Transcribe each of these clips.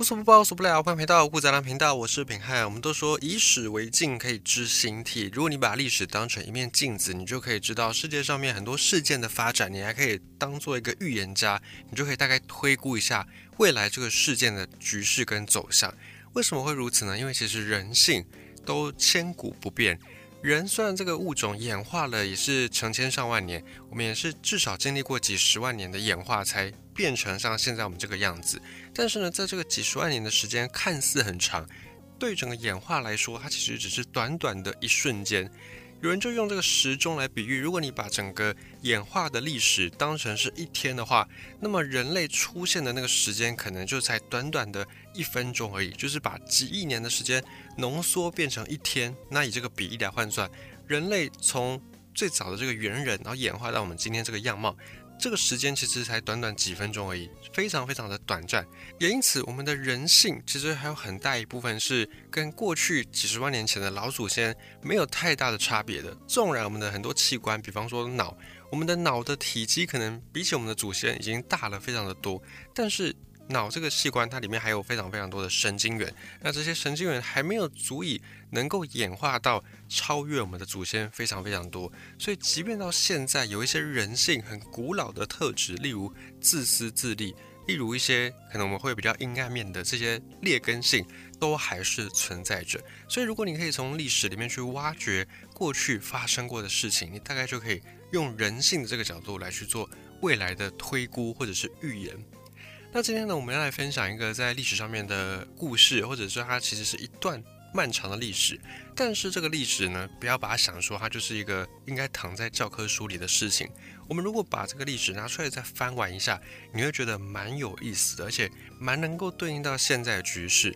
无所不包，无所不聊，欢迎回到顾宅男频道，我是品汉。我们都说以史为镜可以知兴替，如果你把历史当成一面镜子，你就可以知道世界上面很多事件的发展，你还可以当做一个预言家，你就可以大概推估一下未来这个事件的局势跟走向。为什么会如此呢？因为其实人性都千古不变。人虽然这个物种演化了也是成千上万年，我们也是至少经历过几十万年的演化才变成像现在我们这个样子，但是呢，在这个几十万年的时间看似很长，对整个演化来说它其实只是短短的一瞬间。有人就用这个时钟来比喻，如果你把整个演化的历史当成是一天的话，那么人类出现的那个时间可能就才短短的1分钟而已，就是把几亿年的时间浓缩变成一天。那以这个比例来换算，人类从最早的这个猿人，然后演化到我们今天这个样貌，这个时间其实才短短几分钟而已，非常非常的短暂。也因此我们的人性其实还有很大一部分是跟过去几十万年前的老祖先没有太大的差别的。纵然我们的很多器官，比方说脑，我们的脑的体积可能比起我们的祖先已经大了非常的多，但是脑这个器官它里面还有非常非常多的神经元，那这些神经元还没有足以能够演化到超越我们的祖先非常非常多。所以即便到现在有一些人性很古老的特质，例如自私自利，例如一些可能我们会比较阴暗面的这些劣根性都还是存在着。所以如果你可以从历史里面去挖掘过去发生过的事情，你大概就可以用人性的这个角度来去做未来的推估或者是预言。那今天呢，我们要来分享一个在历史上面的故事，或者说它其实是一段漫长的历史。但是这个历史呢，不要把它想说它就是一个应该躺在教科书里的事情。我们如果把这个历史拿出来再翻完一下，你会觉得蛮有意思的，而且蛮能够对应到现在的局势。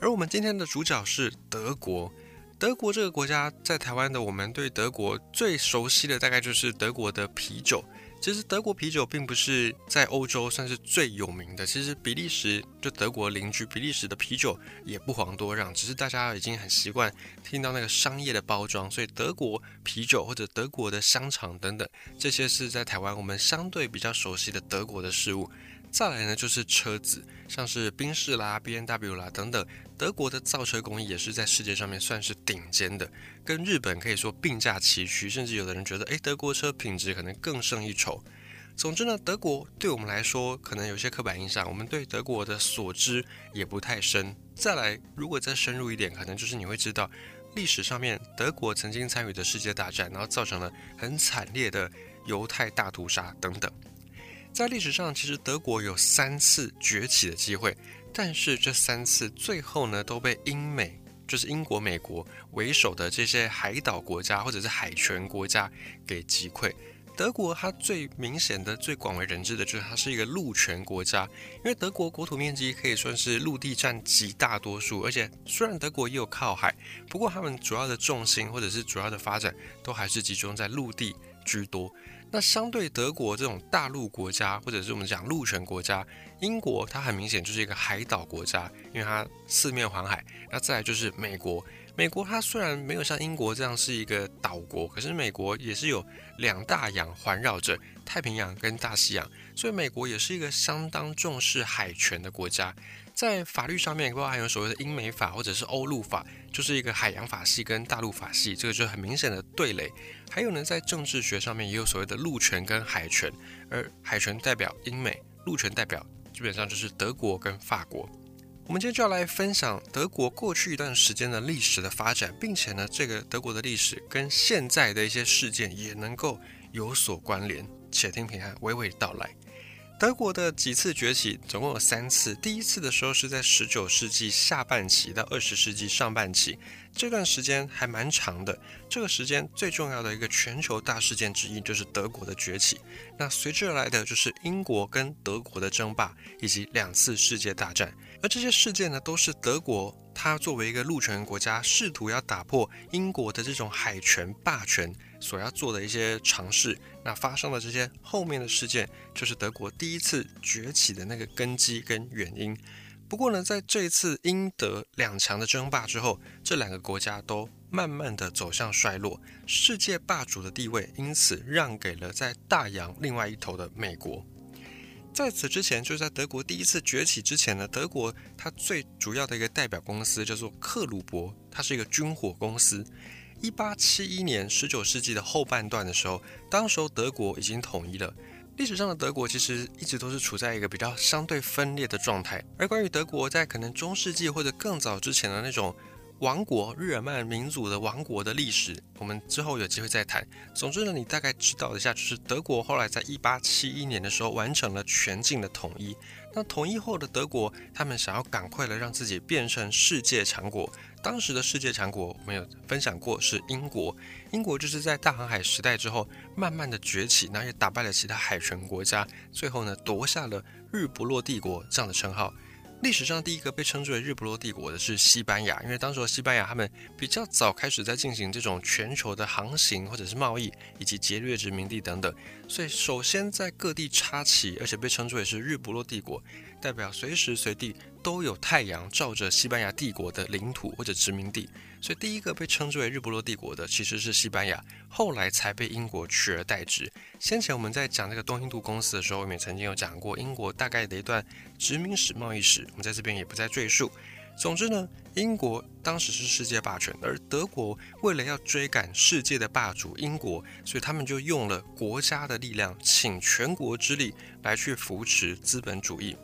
而我们今天的主角是德国。德国这个国家，在台湾的我们对德国最熟悉的大概就是德国的啤酒。其实德国啤酒并不是在欧洲算是最有名的，其实比利时就德国邻居比利时的啤酒也不遑多让，只是大家已经很习惯听到那个商业的包装，所以德国啤酒或者德国的香肠等等，这些是在台湾我们相对比较熟悉的德国的事物。再来呢，就是车子，像是宾士啦、BMW 啦等等，德国的造车工艺也是在世界上面算是顶尖的，跟日本可以说并驾齐驱，甚至有的人觉得德国车品质可能更胜一筹。总之呢，德国对我们来说可能有些刻板印象，我们对德国的所知也不太深。再来，如果再深入一点，可能就是你会知道历史上面德国曾经参与的世界大战，然后造成了很惨烈的犹太大屠杀等等。在历史上，其实德国有3次崛起的机会，但是这3次最后呢，都被英美，就是英国、美国为首的这些海岛国家或者是海权国家给击溃。德国它最明显的、最广为人知的就是它是一个陆权国家，因为德国国土面积可以算是陆地占极大多数，而且虽然德国也有靠海，不过他们主要的重心或者是主要的发展都还是集中在陆地居多。那相对德国这种大陆国家，或者是我们讲陆权国家，英国它很明显就是一个海岛国家，因为它四面环海。那再来就是美国，美国它虽然没有像英国这样是一个岛国，可是美国也是有2大洋环绕着，太平洋跟大西洋，所以美国也是一个相当重视海权的国家。在法律上面，包括还有所谓的英美法或者是欧陆法，就是一个海洋法系跟大陆法系，这个就很明显的对垒。还有呢，在政治学上面也有所谓的陆权跟海权，而海权代表英美，陆权代表基本上就是德国跟法国。我们今天就要来分享德国过去一段时间的历史的发展，并且呢，这个德国的历史跟现在的一些事件也能够有所关联，且听品汉娓娓道来。德国的几次崛起总共有3次，第1次的时候是在19世纪下半期到20世纪上半期，这段时间还蛮长的。这个时间最重要的一个全球大事件之一就是德国的崛起，那随之而来的就是英国跟德国的争霸，以及2次世界大战。而这些事件呢，都是德国它作为一个陆权国家试图要打破英国的这种海权霸权所要做的一些尝试。那发生了这些后面的事件，就是德国第1次崛起的那个根基跟原因。不过呢，在这一次英德2强的争霸之后，这2个国家都慢慢的走向衰落，世界霸主的地位因此让给了在大洋另外一头的美国。在此之前，就是在德国第一次崛起之前呢，德国它最主要的一个代表公司叫做克虏伯，它是一个军火公司。1871年19世纪的后半段的时候，当时候德国已经统一了。历史上的德国其实一直都是处在一个比较相对分裂的状态。而关于德国在可能中世纪或者更早之前的那种王国，日耳曼民族的王国的历史，我们之后有机会再谈。总之呢，你大概知道一下，就是德国后来在1871年的时候完成了全境的统一。那统一后的德国，他们想要赶快的让自己变成世界强国。当时的世界强国，我们有分享过是英国。英国就是在大航海时代之后，慢慢的崛起，然后也打败了其他海权国家，最后呢，夺下了日不落帝国这样的称号。历史上第一个被称之为日不落帝国的是西班牙，因为当时西班牙他们比较早开始在进行这种全球的航行或者是贸易以及劫掠殖民地等等，所以首先在各地插旗，而且被称之为是日不落帝国，代表随时随地都有太阳照着西班牙帝国的领土或者殖民地，所以第一个被称之为日不落帝国的其实是西班牙，后来才被英国取而代之。先前我们在讲这个东印度公司的时候，我们也曾经有讲过英国大概的一段殖民史、贸易史，我们在这边也不再赘述。总之呢，英国当时是世界霸权，而德国为了要追赶世界的霸主英国，所以他们就用了国家的力量，请全国之力来去扶持资本主义。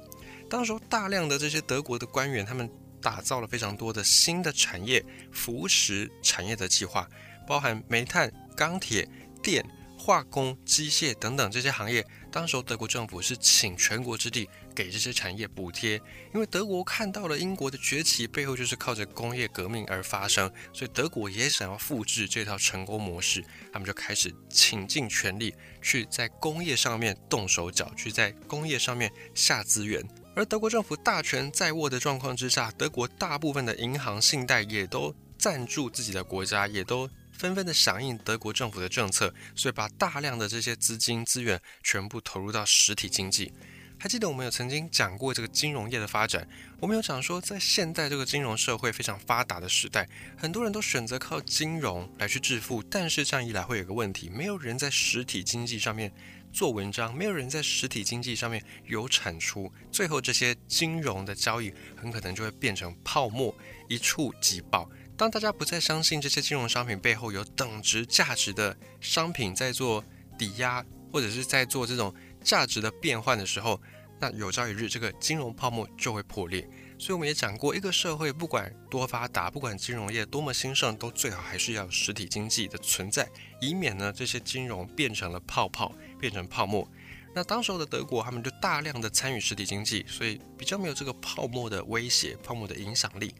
当时大量的这些德国的官员，他们打造了非常多的新的产业，扶持产业的计划，包含煤炭、钢铁、电、化工、机械等等这些行业，当时德国政府是请全国之力给这些产业补贴，因为德国看到了英国的崛起背后就是靠着工业革命而发生，所以德国也想要复制这套成功模式，他们就开始倾尽全力去在工业上面动手脚，去在工业上面下资源。而德国政府大权在握的状况之下，德国大部分的银行信贷也都赞助自己的国家，也都纷纷的响应德国政府的政策，所以把大量的这些资金资源全部投入到实体经济。还记得我们有曾经讲过这个金融业的发展，我们有讲说在现代这个金融社会非常发达的时代，很多人都选择靠金融来去致富，但是这样一来会有个问题，没有人在实体经济上面做文章，没有人在实体经济上面有产出，最后这些金融的交易很可能就会变成泡沫，一触即爆。当大家不再相信这些金融商品背后有等值价值的商品在做抵押，或者是在做这种价值的变换的时候，那有朝一日这个金融泡沫就会破裂。所以我们也讲过，一个社会不管多发达，不管金融业多么兴盛，都最好还是要有实体经济的存在，以免呢这些金融变成了泡泡，变成泡沫。那当时候的德国他们就大量的参与实体经济，所以比较没有这个泡沫的威胁，泡沫的影响力。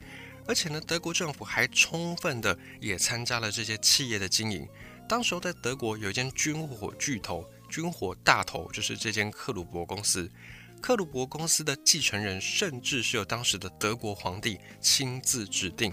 而且呢，德国政府还充分的也参加了这些企业的经营。当时候在德国有一间军火巨头，军火大头就是这间克虏伯公司。克虏伯公司的继承人甚至是由当时的德国皇帝亲自指定。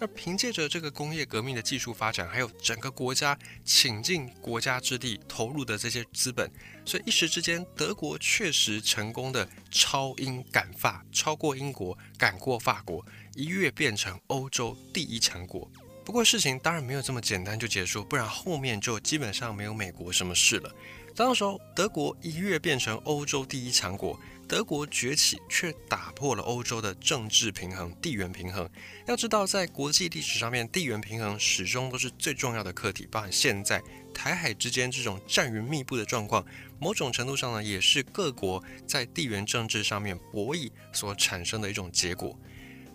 那凭借着这个工业革命的技术发展，还有整个国家倾尽国家之力投入的这些资本，所以一时之间德国确实成功的超英赶法，超过英国，赶过法国，一跃变成欧洲第一强国。不过事情当然没有这么简单就结束，不然后面就基本上没有美国什么事了。当时候德国一跃变成欧洲第一强国，德国崛起却打破了欧洲的政治平衡、地缘平衡。要知道在国际历史上面，地缘平衡始终都是最重要的课题，包含现在台海之间这种战云密布的状况，某种程度上呢，也是各国在地缘政治上面博弈所产生的一种结果。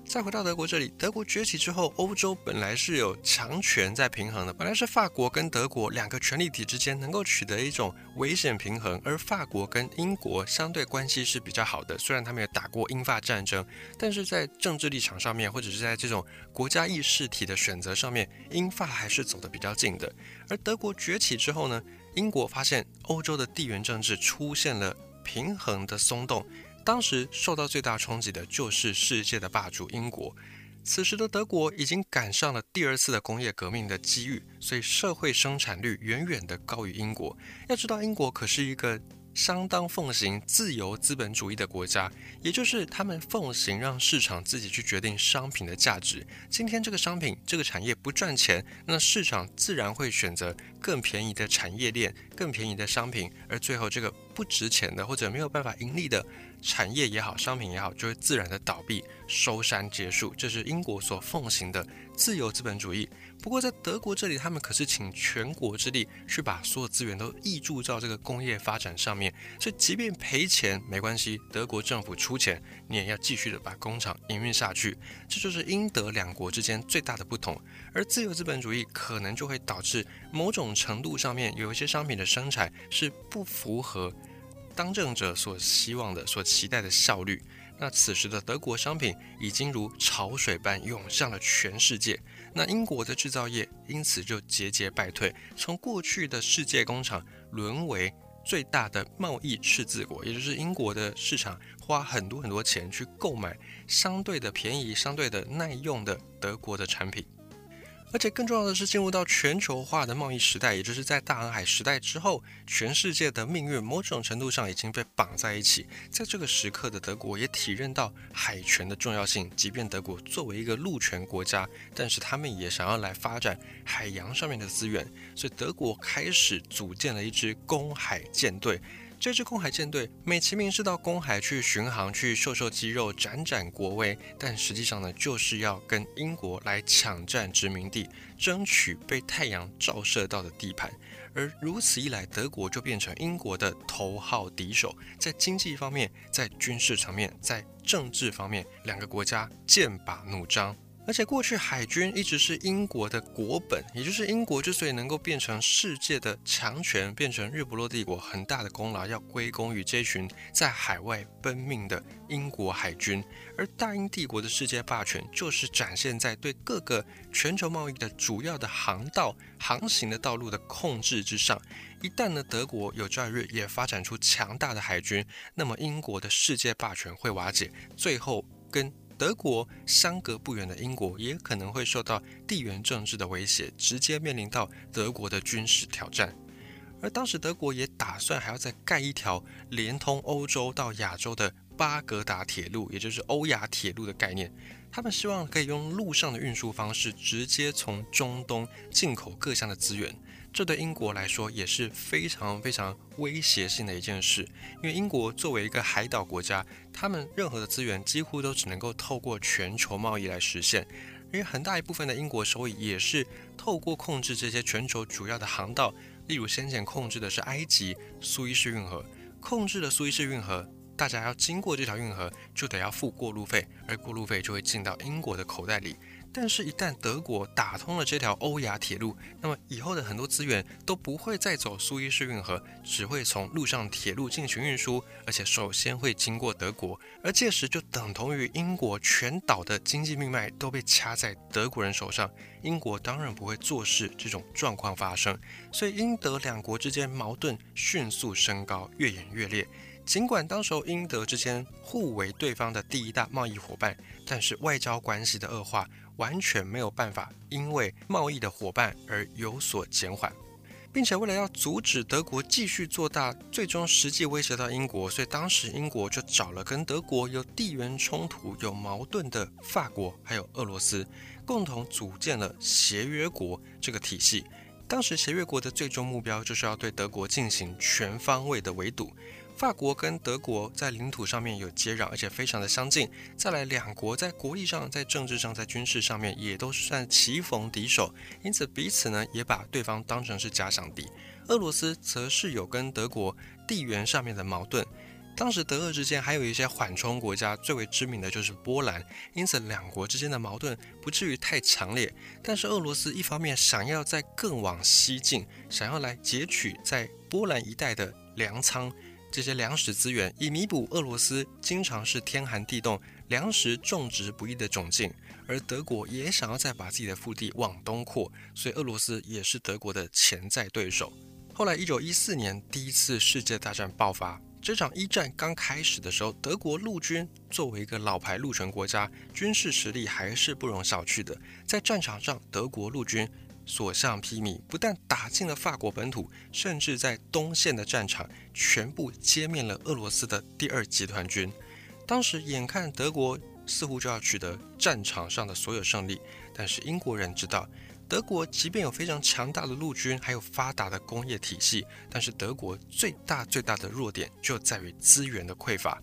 再回到德国这里，德国崛起之后，欧洲本来是有强权在平衡的，本来是法国跟德国两个权力体之间能够取得一种危险平衡，而法国跟英国相对关系是比较好的，虽然他们也打过英法战争，但是在政治立场上面，或者是在这种国家意识体的选择上面，英法还是走得比较近的。而德国崛起之后呢，英国发现欧洲的地缘政治出现了平衡的松动，当时受到最大冲击的就是世界的霸主英国。此时的德国已经赶上了第二次的工业革命的机遇，所以社会生产率远远的高于英国。要知道英国可是一个相当奉行自由资本主义的国家，也就是他们奉行让市场自己去决定商品的价值。今天这个商品、这个产业不赚钱，那市场自然会选择更便宜的产业链、更便宜的商品，而最后这个不值钱的或者没有办法盈利的产业也好，商品也好，就会自然的倒闭，收山结束。这是英国所奉行的自由资本主义。不过在德国这里，他们可是请全国之力去把所有资源都挹注到这个工业发展上面，所以即便赔钱没关系，德国政府出钱，你也要继续的把工厂营运下去。这就是英德两国之间最大的不同。而自由资本主义可能就会导致某种程度上面有一些商品的生产是不符合当政者所希望的、所期待的效率。那此时的德国商品已经如潮水般涌向了全世界，那英国的制造业因此就节节败退，从过去的世界工厂沦为最大的贸易赤字国，也就是英国的市场花很多钱去购买相对的便宜、相对的耐用的德国的产品。而且更重要的是，进入到全球化的贸易时代，也就是在大航海时代之后，全世界的命运某种程度上已经被绑在一起。在这个时刻的德国也体认到海权的重要性，即便德国作为一个陆权国家，但是他们也想要来发展海洋上面的资源，所以德国开始组建了一支公海舰队。这支公海舰队美其名是到公海去巡航，去秀秀肌肉，展展国威，但实际上呢，就是要跟英国来抢占殖民地，争取被太阳照射到的地盘。而如此一来，德国就变成英国的头号敌手，在经济方面，在军事层面，在政治方面，两个国家剑拔弩张。而且过去海军一直是英国的国本，也就是英国之所以能够变成世界的强权，变成日不落帝国，很大的功劳要归功于这群在海外奔命的英国海军。而大英帝国的世界霸权就是展现在对各个全球贸易的主要的航道、航行的道路的控制之上。一旦呢，德国有朝一日也发展出强大的海军，那么英国的世界霸权会瓦解，最后跟德国相隔不远的英国也可能会受到地缘政治的威胁，直接面临到德国的军事挑战。而当时德国也打算还要再盖一条连通欧洲到亚洲的巴格达铁路，也就是欧亚铁路的概念。他们希望可以用陆上的运输方式直接从中东进口各项的资源，这对英国来说也是非常威胁性的一件事。因为英国作为一个海岛国家，他们任何的资源几乎都只能够透过全球贸易来实现，因为很大一部分的英国收益也是透过控制这些全球主要的航道，例如先前控制的是埃及苏伊士运河，控制了苏伊士运河，大家要经过这条运河就得要付过路费，而过路费就会进到英国的口袋里。但是一旦德国打通了这条欧亚铁路，那么以后的很多资源都不会再走苏伊士运河，只会从陆上铁路进行运输，而且首先会经过德国。而届时就等同于英国全岛的经济命脉都被掐在德国人手上，英国当然不会坐视这种状况发生，所以英德两国之间矛盾迅速升高，越演越烈。尽管当时候英德之间互为对方的第一大贸易伙伴，但是外交关系的恶化完全没有办法因为贸易的伙伴而有所减缓，并且为了要阻止德国继续做大，最终实际威胁到英国，所以当时英国就找了跟德国有地缘冲突、有矛盾的法国还有俄罗斯，共同组建了协约国这个体系。当时协约国的最终目标就是要对德国进行全方位的围堵。法国跟德国在领土上面有接壤，而且非常的相近，再来两国在国力上、在政治上、在军事上面也都是算棋逢敌手，因此彼此呢也把对方当成是假想敌。俄罗斯则是有跟德国地缘上面的矛盾，当时德俄之间还有一些缓冲国家，最为知名的就是波兰，因此两国之间的矛盾不至于太强烈。但是俄罗斯一方面想要再更往西进，想要来截取在波兰一带的粮仓，这些粮食资源，以弥补俄罗斯经常是天寒地冻、粮食种植不易的窘境。而德国也想要再把自己的腹地往东扩，所以俄罗斯也是德国的潜在对手。后来1914年第一次世界大战爆发，这场一战刚开始的时候，德国陆军作为一个老牌陆权国家，军事实力还是不容小觑的。在战场上，德国陆军所向披靡，不但打进了法国本土，甚至在东线的战场全部歼灭了俄罗斯的第二集团军。当时眼看德国似乎就要取得战场上的所有胜利，但是英国人知道，德国即便有非常强大的陆军，还有发达的工业体系，但是德国最大的弱点就在于资源的匮乏。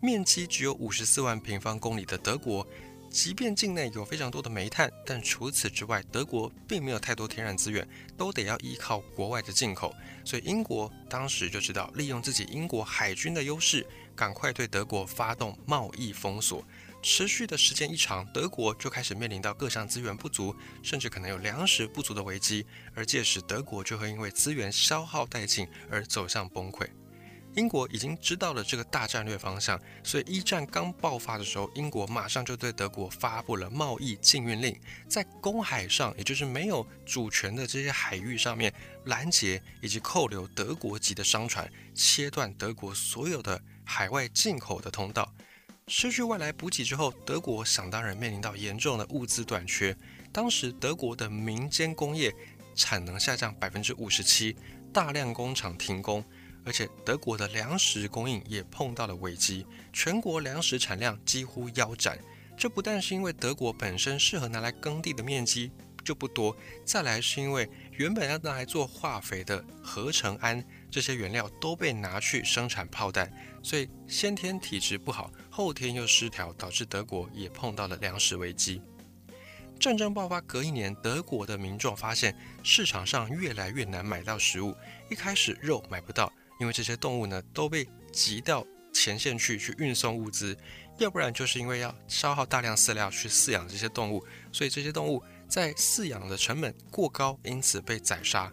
面积只有54万平方公里的德国，即便境内有非常多的煤炭，但除此之外，德国并没有太多天然资源，都得要依靠国外的进口。所以英国当时就知道利用自己英国海军的优势，赶快对德国发动贸易封锁。持续的时间一长，德国就开始面临到各项资源不足，甚至可能有粮食不足的危机，而届时德国就会因为资源消耗殆尽而走向崩溃。英国已经知道了这个大战略方向，所以一战刚爆发的时候，英国马上就对德国发布了贸易禁运令，在公海上，也就是没有主权的这些海域上面拦截以及扣留德国籍的商船，切断德国所有的海外进口的通道。失去外来补给之后，德国想当然面临到严重的物资短缺。当时德国的民间工业产能下降 57%， 大量工厂停工。而且德国的粮食供应也碰到了危机，全国粮食产量几乎腰斩。这不但是因为德国本身适合拿来耕地的面积就不多，再来是因为原本要拿来做化肥的合成氨这些原料都被拿去生产炮弹，所以先天体质不好，后天又失调，导致德国也碰到了粮食危机。战争爆发隔一年，德国的民众发现市场上越来越难买到食物，一开始肉买不到，因为这些动物呢都被集到前线去运送物资，要不然就是因为要消耗大量饲料去饲养这些动物，所以这些动物在饲养的成本过高，因此被宰杀。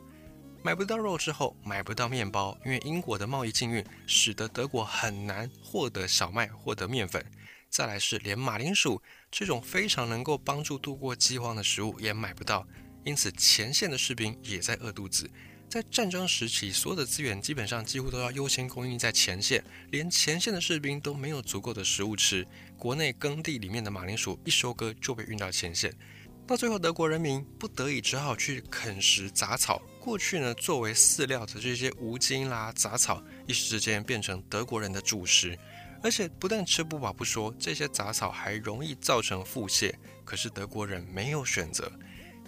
买不到肉之后，买不到面包，因为英国的贸易禁运使得德国很难获得小麦，获得面粉。再来是连马铃薯这种非常能够帮助度过饥荒的食物也买不到，因此前线的士兵也在饿肚子。在战争时期，所有的资源基本上几乎都要优先供应在前线，连前线的士兵都没有足够的食物吃。国内耕地里面的马铃薯一收割就被运到前线，到最后德国人民不得已只好去啃食杂草。过去呢，作为饲料的这些无精啦、杂草，一时之间变成德国人的主食。而且不但吃不饱不说，这些杂草还容易造成腹泻。可是德国人没有选择。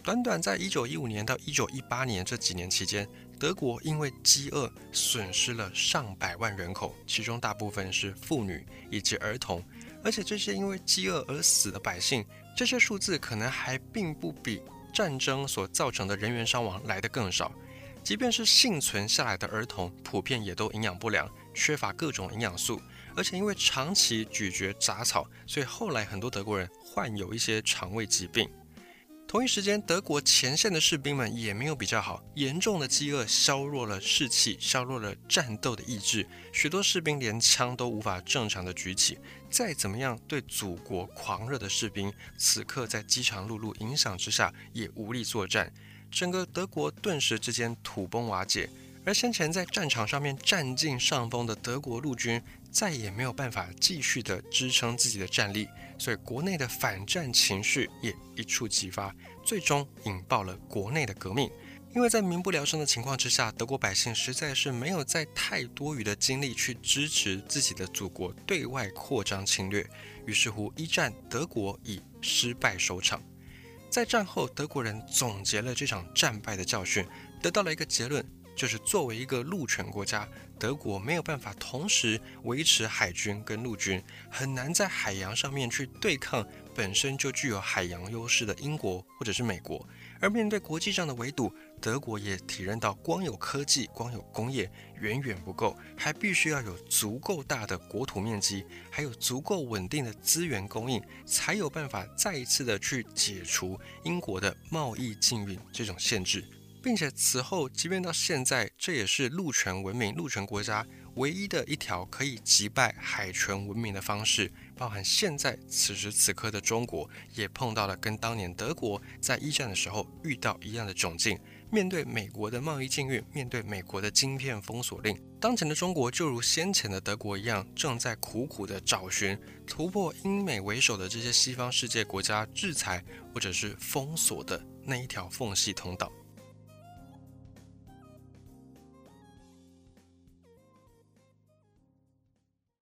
短短在1915年到1918年这几年期间，德国因为饥饿损失了上百万人口，其中大部分是妇女以及儿童。而且这些因为饥饿而死的百姓，这些数字可能还并不比战争所造成的人员伤亡来得更少。即便是幸存下来的儿童，普遍也都营养不良，缺乏各种营养素。而且因为长期咀嚼杂草，所以后来很多德国人患有一些肠胃疾病。同一时间，德国前线的士兵们也没有比较好，严重的饥饿削弱了士气，削弱了战斗的意志，许多士兵连枪都无法正常的举起。再怎么样对祖国狂热的士兵，此刻在饥肠辘辘影响之下也无力作战，整个德国顿时之间土崩瓦解。而先前在战场上面占尽上风的德国陆军再也没有办法继续的支撑自己的战力，所以国内的反战情绪也一触即发，最终引爆了国内的革命。因为在民不聊生的情况之下，德国百姓实在是没有再太多余的精力去支持自己的祖国对外扩张侵略，于是乎一战德国以失败收场。在战后，德国人总结了这场战败的教训，得到了一个结论，就是作为一个陆权国家，德国没有办法同时维持海军跟陆军，很难在海洋上面去对抗本身就具有海洋优势的英国或者是美国。而面对国际上的围堵，德国也体认到光有科技、光有工业远远不够，还必须要有足够大的国土面积，还有足够稳定的资源供应，才有办法再一次的去解除英国的贸易禁运这种限制。并且此后，即便到现在，这也是陆权文明、陆权国家唯一的一条可以击败海权文明的方式。包含现在此时此刻的中国，也碰到了跟当年德国在一战的时候遇到一样的窘境。面对美国的贸易禁运，面对美国的晶片封锁令，当前的中国就如先前的德国一样，正在苦苦的找寻突破英美为首的这些西方世界国家制裁或者是封锁的那一条缝隙通道。